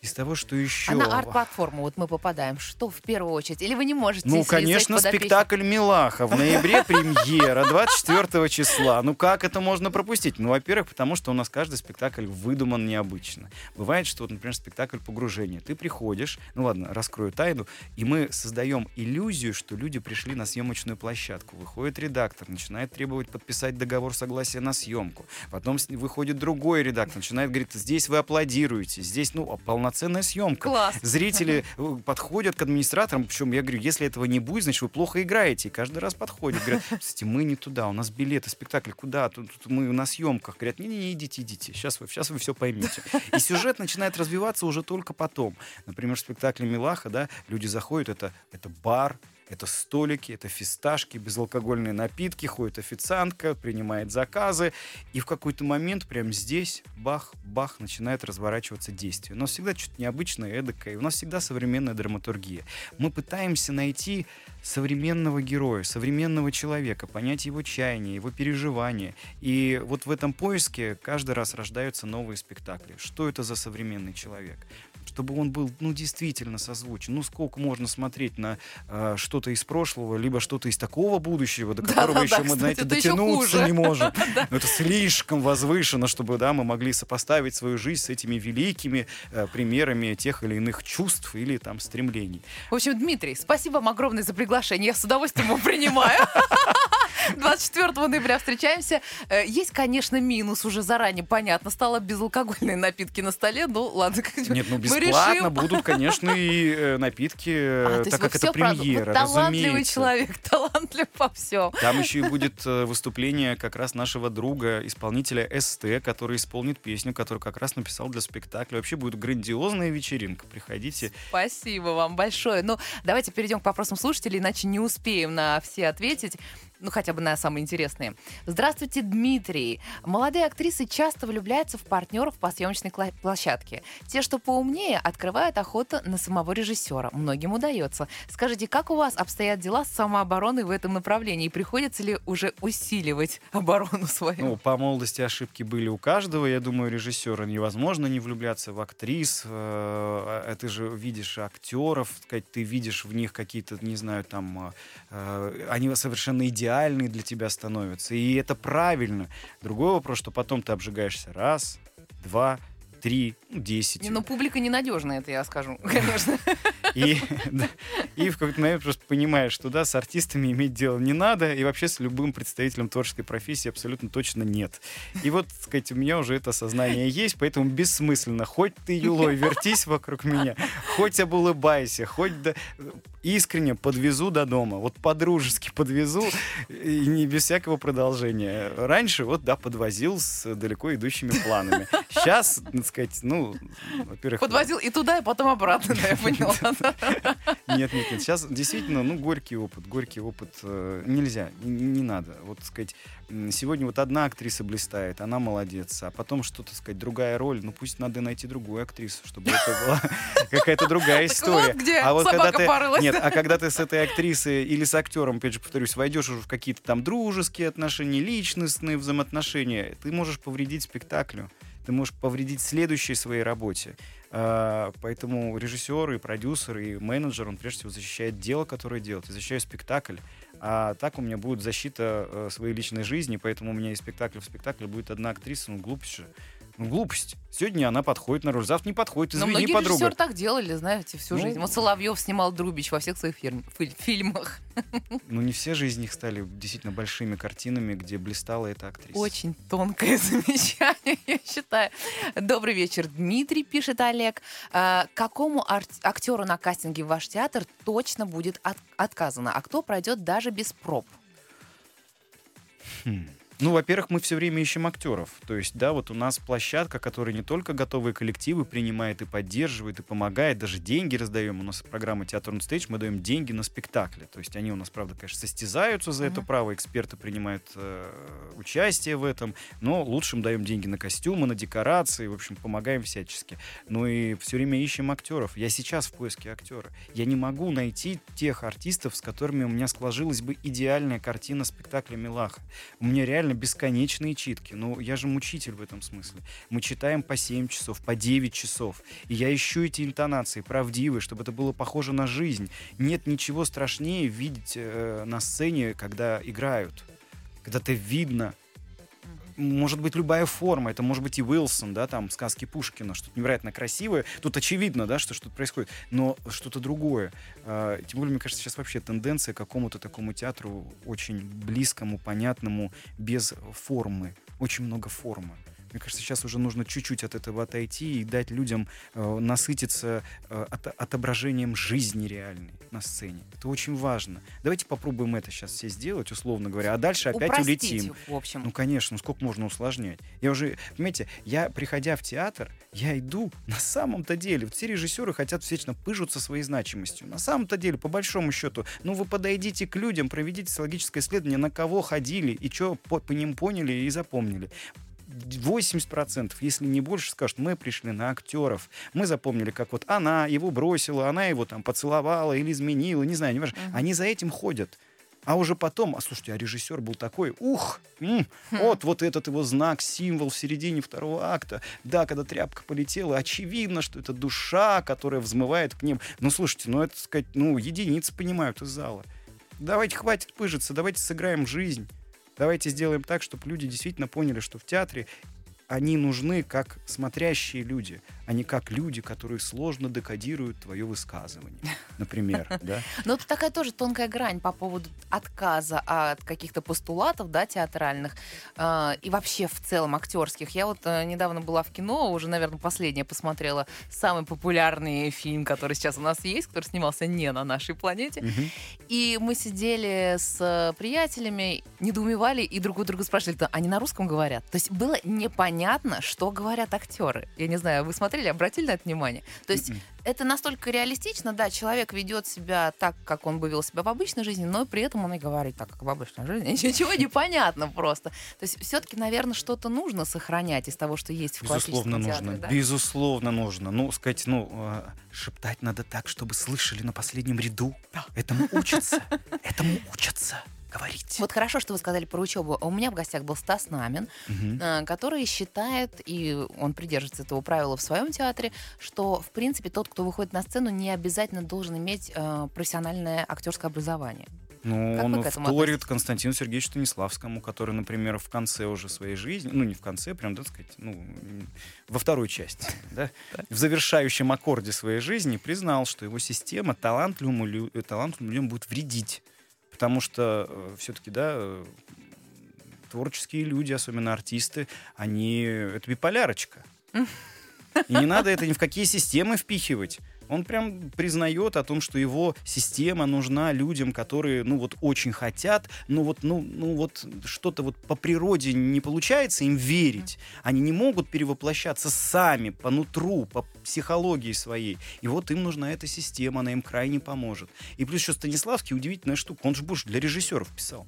Из того, что еще... А на арт-платформу вот мы попадаем. Что в первую очередь? Или вы не можете... Ну, конечно, спектакль «Милаха». В ноябре премьера, двадцать четвёртого числа. Ну, как это можно пропустить? Ну, во-первых, потому что у нас каждый спектакль выдуман необычно. Бывает, что, вот, например, спектакль «Погружение». Ты приходишь, ну ладно, раскрою тайну, и мы создаем иллюзию, что люди пришли на съемочную площадку. Выходит редактор, начинает требовать подписать договор согласия на съемку. Потом выходит другой редактор, начинает говорить, здесь вы аплодируете, здесь, ну, полноценно полноценная съемка. Класс. Зрители подходят к администраторам, причем я говорю, если этого не будет, значит, вы плохо играете. И каждый раз подходят, говорят, кстати, мы не туда, у нас билеты, спектакль, куда? Тут, тут мы на съемках. Говорят, не-не-не, идите, идите, сейчас вы, сейчас вы все поймете. И сюжет начинает развиваться уже только потом. Например, в спектакле «Милаха», да, люди заходят, это, это бар, это столики, это фисташки, безалкогольные напитки, ходит официантка, принимает заказы. И в какой-то момент прямо здесь, бах-бах, начинает разворачиваться действие. У нас всегда что-то необычное, эдакое. У нас всегда современная драматургия. Мы пытаемся найти современного героя, современного человека, понять его чаяние, его переживания. И вот в этом поиске каждый раз рождаются новые спектакли. Что это за современный человек? Чтобы он был, ну, действительно созвучен. Ну, сколько можно смотреть на э, что-то из прошлого, либо что-то из такого будущего, до которого да, еще да, мы, кстати, знаете, дотянуться не можем. Но это слишком возвышенно, чтобы, да, мы могли сопоставить свою жизнь с этими великими э, примерами тех или иных чувств или там стремлений. В общем, Дмитрий, спасибо вам огромное за приглашение. Я с удовольствием его принимаю. двадцать четвёртого ноября встречаемся. Есть, конечно, минус, уже заранее понятно. Стало безалкогольные напитки на столе. Ну, ладно. Нет, ну, бесплатно будут, конечно, и напитки, а, так как это премьера, разумеется. Талантливый человек, талантлив по всем. Там еще и будет выступление как раз нашего друга, исполнителя эс ти, который исполнит песню, которую как раз написал для спектакля. Вообще будет грандиозная вечеринка. Приходите. Спасибо вам большое. Ну, давайте перейдем к вопросам слушателей, иначе не успеем на все ответить. Ну, хотя бы на самые интересные. Здравствуйте, Дмитрий. Молодые актрисы часто влюбляются в партнеров по съемочной площадке. Те, что поумнее, открывают охоту на самого режиссера. Многим удается. Скажите, как у вас обстоят дела с самообороной в этом направлении? И приходится ли уже усиливать оборону свою? Ну, по молодости ошибки были у каждого. Я думаю, режиссера невозможно не влюбляться в актрис. Ты же видишь актеров, ты видишь в них какие-то, не знаю, там... Они совершенно идеальны. Идеальный для тебя становится. И это правильно. Другой вопрос, что потом ты обжигаешься раз, два, три, ну, десять. Не, но публика ненадежная, это я скажу, конечно. И, да, и в какой-то момент просто понимаешь, что да, с артистами иметь дело не надо, и вообще с любым представителем творческой профессии абсолютно точно нет. И вот, так сказать, у меня уже это сознание есть, поэтому бессмысленно. Хоть ты юлой вертись вокруг меня, хоть обулыбайся, хоть да, искренне подвезу до дома. Вот по-дружески подвезу, и не без всякого продолжения. Раньше вот, да, подвозил с далеко идущими планами. Сейчас, так сказать, ну, во-первых... Подвозил да. и туда, и потом обратно, да, я поняла. Нет, нет, нет. Сейчас действительно, ну, горький опыт. Горький опыт э, нельзя, не, не надо. Вот, так сказать, сегодня вот одна актриса блистает, она молодец, а потом что-то, сказать, другая роль, ну, пусть надо найти другую актрису, чтобы это была какая-то другая история. Вот где собака порылась. Нет, а когда ты с этой актрисой или с актером, опять же, повторюсь, войдешь уже в какие-то там дружеские отношения, личностные взаимоотношения, ты можешь повредить спектаклю. Ты можешь повредить следующей своей работе. Поэтому режиссер и продюсер и менеджер, он прежде всего защищает дело, которое делает. Я защищаю спектакль. А так у меня будет защита своей личной жизни, поэтому у меня и спектакль в спектакле будет одна актриса, ну глупость же. глупость. Сегодня она подходит на роль, завтра не подходит. Извини, подруга. Но многие режиссеры так делали, знаете, всю ну, жизнь. Вот Соловьев снимал Друбич во всех своих фирм, фи- фильмах. Ну, не все же из них стали действительно большими картинами, где блистала эта актриса. Очень тонкое замечание, я считаю. Добрый вечер, Дмитрий, пишет Олег. К какому ар- актеру на кастинге в ваш театр точно будет от- отказано? А кто пройдет даже без проб? Хм. Ну, во-первых, мы все время ищем актеров. То есть, да, вот у нас площадка, которая не только готовые коллективы принимает и поддерживает, и помогает. Даже деньги раздаем. У нас программа «Театр на стейдж», мы даем деньги на спектакли. То есть они у нас, правда, конечно, состязаются за mm-hmm. это право. Эксперты принимают э, участие в этом. Но лучшим даем деньги на костюмы, на декорации. В общем, помогаем всячески. Ну и все время ищем актеров. Я сейчас в поиске актера. Я не могу найти тех артистов, с которыми у меня сложилась бы идеальная картина спектакля Милаха. У меня реально бесконечные читки. Ну, я же мучитель в этом смысле. Мы читаем по семь часов, по девять часов. И я ищу эти интонации правдивые, чтобы это было похоже на жизнь. Нет ничего страшнее видеть э, на сцене, когда играют. Когда-то видно. Может быть, любая форма. Это может быть и Уилсон, да, там, сказки Пушкина. Что-то невероятно красивое. Тут очевидно, да, что что-то происходит. Но что-то другое. Э, тем более, мне кажется, сейчас вообще тенденция к какому-то такому театру очень близкому, понятному, без формы. Очень много формы. Мне кажется, сейчас уже нужно чуть-чуть от этого отойти и дать людям э, насытиться э, от, отображением жизни реальной на сцене. Это очень важно. Давайте попробуем это сейчас все сделать, условно говоря, а дальше опять Упростить, улетим. В общем. Ну, конечно, ну, сколько можно усложнять? Я уже, понимаете, я, приходя в театр, я иду на самом-то деле. Вот все режиссеры хотят вечно пыжиться своей значимостью. На самом-то деле, по большому счету, ну, вы подойдите к людям, проведите социологическое исследование, на кого ходили и что по, по ним поняли и запомнили. восемьдесят процентов, если не больше, скажут, мы пришли на актеров. Мы запомнили, как вот она его бросила, она его там поцеловала или изменила, не знаю, не важно. Uh-huh. Они за этим ходят. А уже потом, а слушайте, а режиссер был такой, ух, м, вот, вот этот его знак, символ в середине второго акта. Да, когда тряпка полетела, очевидно, что это душа, которая взмывает к ним. Ну, слушайте, ну, это, так сказать, ну, единицы понимают из зала. Давайте, хватит пыжиться, давайте сыграем жизнь. Давайте сделаем так, чтобы люди действительно поняли, что в театре они нужны как смотрящие люди, а не как люди, которые сложно декодируют твое высказывание, например. Но это такая тоже тонкая грань по поводу отказа от каких-то постулатов театральных и вообще в целом актерских. Я вот недавно была в кино, уже, наверное, последняя посмотрела самый популярный фильм, который сейчас у нас есть, который снимался не на нашей планете. И мы сидели с приятелями, недоумевали и друг у друга спрашивали, они на русском говорят? То есть было непонятно. Понятно, что говорят актеры. Я не знаю, вы смотрели, обратили на это внимание? То есть Mm-mm. это настолько реалистично, да, человек ведет себя так, как он бы вел себя в обычной жизни, но при этом он и говорит так, как в обычной жизни. Ничего не понятно просто. То есть все-таки, наверное, что-то нужно сохранять из того, что есть в классическом театре. Да? Безусловно нужно. Ну, сказать, ну, шептать надо так, чтобы слышали на последнем ряду. Этому учатся. Этому учатся. Говорить. Вот хорошо, что вы сказали про учебу. У меня в гостях был Стас Намин, угу. который считает, и он придерживается этого правила в своем театре, что, в принципе, тот, кто выходит на сцену, не обязательно должен иметь э, профессиональное актерское образование. Ну, как он вторит Константину Сергеевичу Станиславскому, который, например, в конце уже своей жизни, ну, не в конце, прям, да, так сказать, ну, во второй части, да, в завершающем аккорде своей жизни признал, что его система талантливым людям будет вредить. Потому что э, все-таки, да, э, творческие люди, особенно артисты, они... Это биполярочка. И не надо это ни в какие системы впихивать. Он прям признает о том, что его система нужна людям, которые, ну, вот очень хотят, но вот, ну, ну, вот что-то вот по природе не получается им верить. Они не могут перевоплощаться сами по нутру, по психологии своей. И вот им нужна эта система, она им крайне поможет. И плюс еще Станиславский удивительная штука. Он же Буш для режиссеров писал.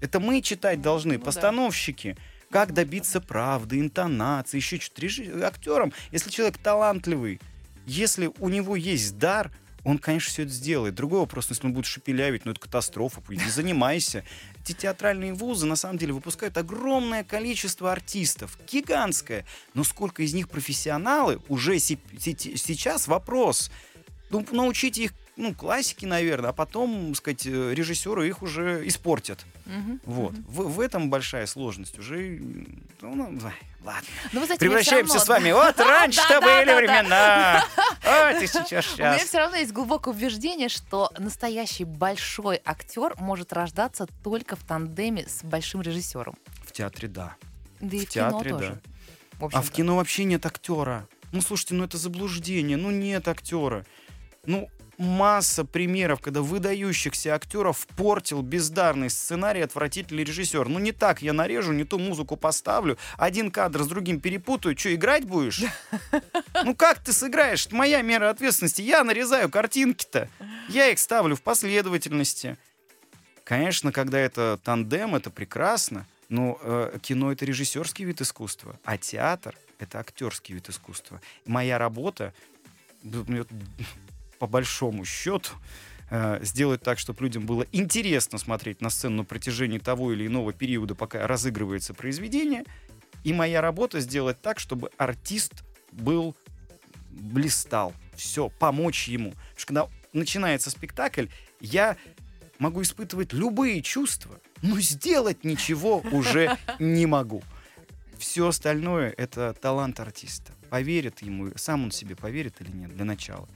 Это мы читать должны, ну, постановщики. Да. Как добиться правды, интонации, еще что-то. Режи... Актерам, если человек талантливый, если у него есть дар, он, конечно, все это сделает. Другой вопрос, если он будет шепелявить, ну это катастрофа, не занимайся. Эти театральные вузы, на самом деле, выпускают огромное количество артистов, гигантское. Но сколько из них профессионалы, уже си- си- сейчас вопрос. Ну, научите их ну, классики, наверное, а потом, так сказать, режиссеры их уже испортят. Угу, вот. Угу. В, в этом большая сложность. Уже... Ну, ну, ладно. Ну, знаете, превращаемся с вами. Вот раньше-то были времена. Ой, ты сейчас, сейчас. У меня все равно есть глубокое убеждение, что настоящий большой актер может рождаться только в тандеме с большим режиссером. В театре, да. Да и в кино тоже. А в кино вообще нет актера. Ну, слушайте, ну это заблуждение. Ну, нет актера. Ну, масса примеров, когда выдающихся актеров портил бездарный сценарий отвратительный режиссер. Ну, не так я нарежу, не ту музыку поставлю, один кадр с другим перепутаю. Что, играть будешь? Ну, как ты сыграешь? Это моя мера ответственности. Я нарезаю картинки-то. Я их ставлю в последовательности. Конечно, когда это тандем, это прекрасно. Но э, кино — это режиссерский вид искусства, а театр — это актерский вид искусства. Моя работа... по большому счету, э, сделать так, чтобы людям было интересно смотреть на сцену на протяжении того или иного периода, пока разыгрывается произведение. И моя работа — сделать так, чтобы артист был, блистал. Все, помочь ему. Потому что когда начинается спектакль, я могу испытывать любые чувства, но сделать ничего уже не могу. Все остальное — это талант артиста. Поверит ему, сам он себе поверит или нет, для начала.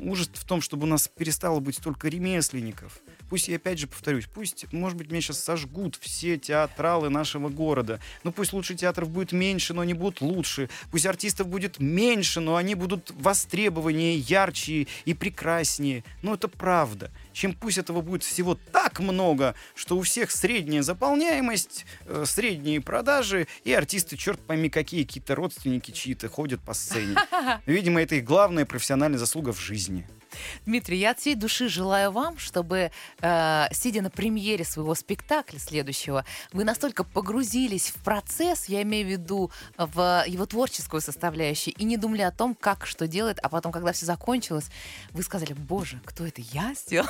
Ужас в том, чтобы у нас перестало быть столько ремесленников. Пусть, я опять же повторюсь, пусть, может быть, меня сейчас сожгут все театралы нашего города. Ну, пусть лучше театров будет меньше, но они будут лучше. Пусть артистов будет меньше, но они будут востребованнее, ярче и прекраснее. Ну, это правда. Чем пусть этого будет всего так много, что у всех средняя заполняемость, э, средние продажи, и артисты, черт пойми, какие, какие-то родственники чьи-то ходят по сцене. Видимо, это их главная профессиональная заслуга в жизни. Дмитрий, я от всей души желаю вам, чтобы, э, сидя на премьере своего спектакля следующего, вы настолько погрузились в процесс, я имею в виду в его творческую составляющую, и не думали о том, как, что делает, а потом, когда все закончилось, вы сказали: боже, кто это я сделал?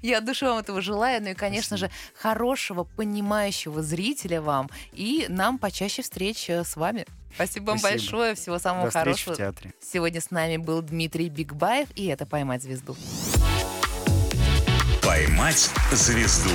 Я от души вам этого желаю, ну и, конечно же, хорошего, понимающего зрителя вам и нам почаще встреч с вами. Спасибо вам большое, всего самого хорошего. До встречи в театре. Сегодня с нами был Дмитрий Бикбаев, и это «Поймать звезду». «Поймать звезду».